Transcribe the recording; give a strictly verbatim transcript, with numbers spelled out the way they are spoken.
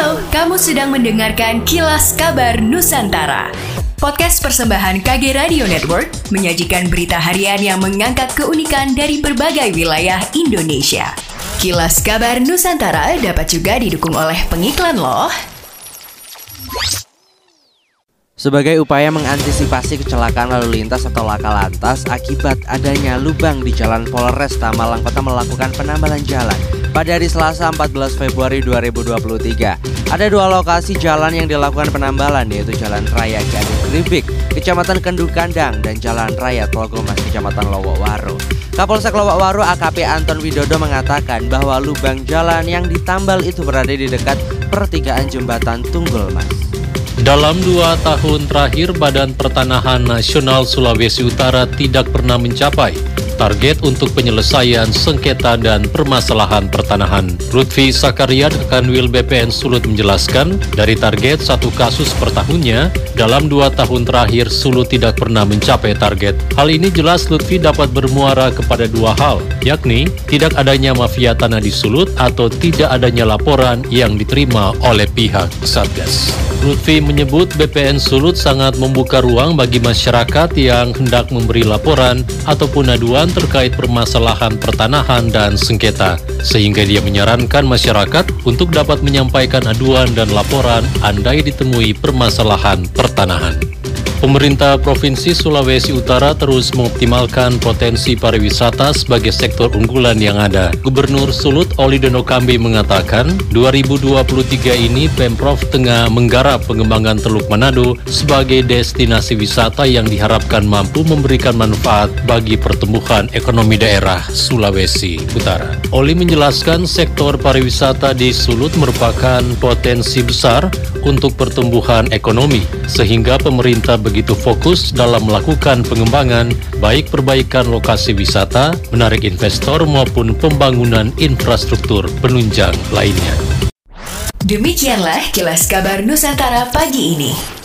Halo, kamu sedang mendengarkan Kilas Kabar Nusantara. Podcast persembahan K G Radio Network menyajikan berita harian yang mengangkat keunikan dari berbagai wilayah Indonesia. Kilas Kabar Nusantara dapat juga didukung oleh pengiklan loh. Sebagai upaya mengantisipasi kecelakaan lalu lintas atau laka lantas akibat adanya lubang di Jalan Polresta Malang Kota melakukan penambalan jalan pada hari Selasa empat belas Februari dua ribu dua puluh tiga. Ada dua lokasi jalan yang dilakukan penambalan, yaitu Jalan Raya Jadik Lipik, Kecamatan Kendu Kandang, dan Jalan Raya Tunggul Mas, Kecamatan Lowakwaru. Kapolsek Lowakwaru A K P Anton Widodo mengatakan bahwa lubang jalan yang ditambal itu berada di dekat pertigaan Jembatan Tunggul Mas. Dalam dua tahun terakhir, Badan Pertanahan Nasional Sulawesi Utara tidak pernah mencapai target untuk penyelesaian sengketa dan permasalahan pertanahan. Rutfi Sakarian, Kanwil B P N Sulut, menjelaskan, dari target satu kasus per tahunnya, dalam dua tahun terakhir Sulut tidak pernah mencapai target. Hal ini jelas Lutfi dapat bermuara kepada dua hal, yakni tidak adanya mafia tanah di Sulut atau tidak adanya laporan yang diterima oleh pihak Satgas. Lutfi menyebut B P N Sulut sangat membuka ruang bagi masyarakat yang hendak memberi laporan ataupun aduan terkait permasalahan pertanahan dan sengketa, sehingga dia menyarankan masyarakat untuk dapat menyampaikan aduan dan laporan andai ditemui permasalahan pertanahan. Pemerintah Provinsi Sulawesi Utara terus mengoptimalkan potensi pariwisata sebagai sektor unggulan yang ada. Gubernur Sulut Oli Denokambe mengatakan, dua ribu dua puluh tiga ini Pemprov tengah menggarap pengembangan Teluk Manado sebagai destinasi wisata yang diharapkan mampu memberikan manfaat bagi pertumbuhan ekonomi daerah Sulawesi Utara. Oli menjelaskan sektor pariwisata di Sulut merupakan potensi besar untuk pertumbuhan ekonomi, sehingga pemerintah begitu fokus dalam melakukan pengembangan, baik perbaikan lokasi wisata, menarik investor, maupun pembangunan infrastruktur penunjang lainnya. Demikianlah Kilas Kabar Nusantara pagi ini.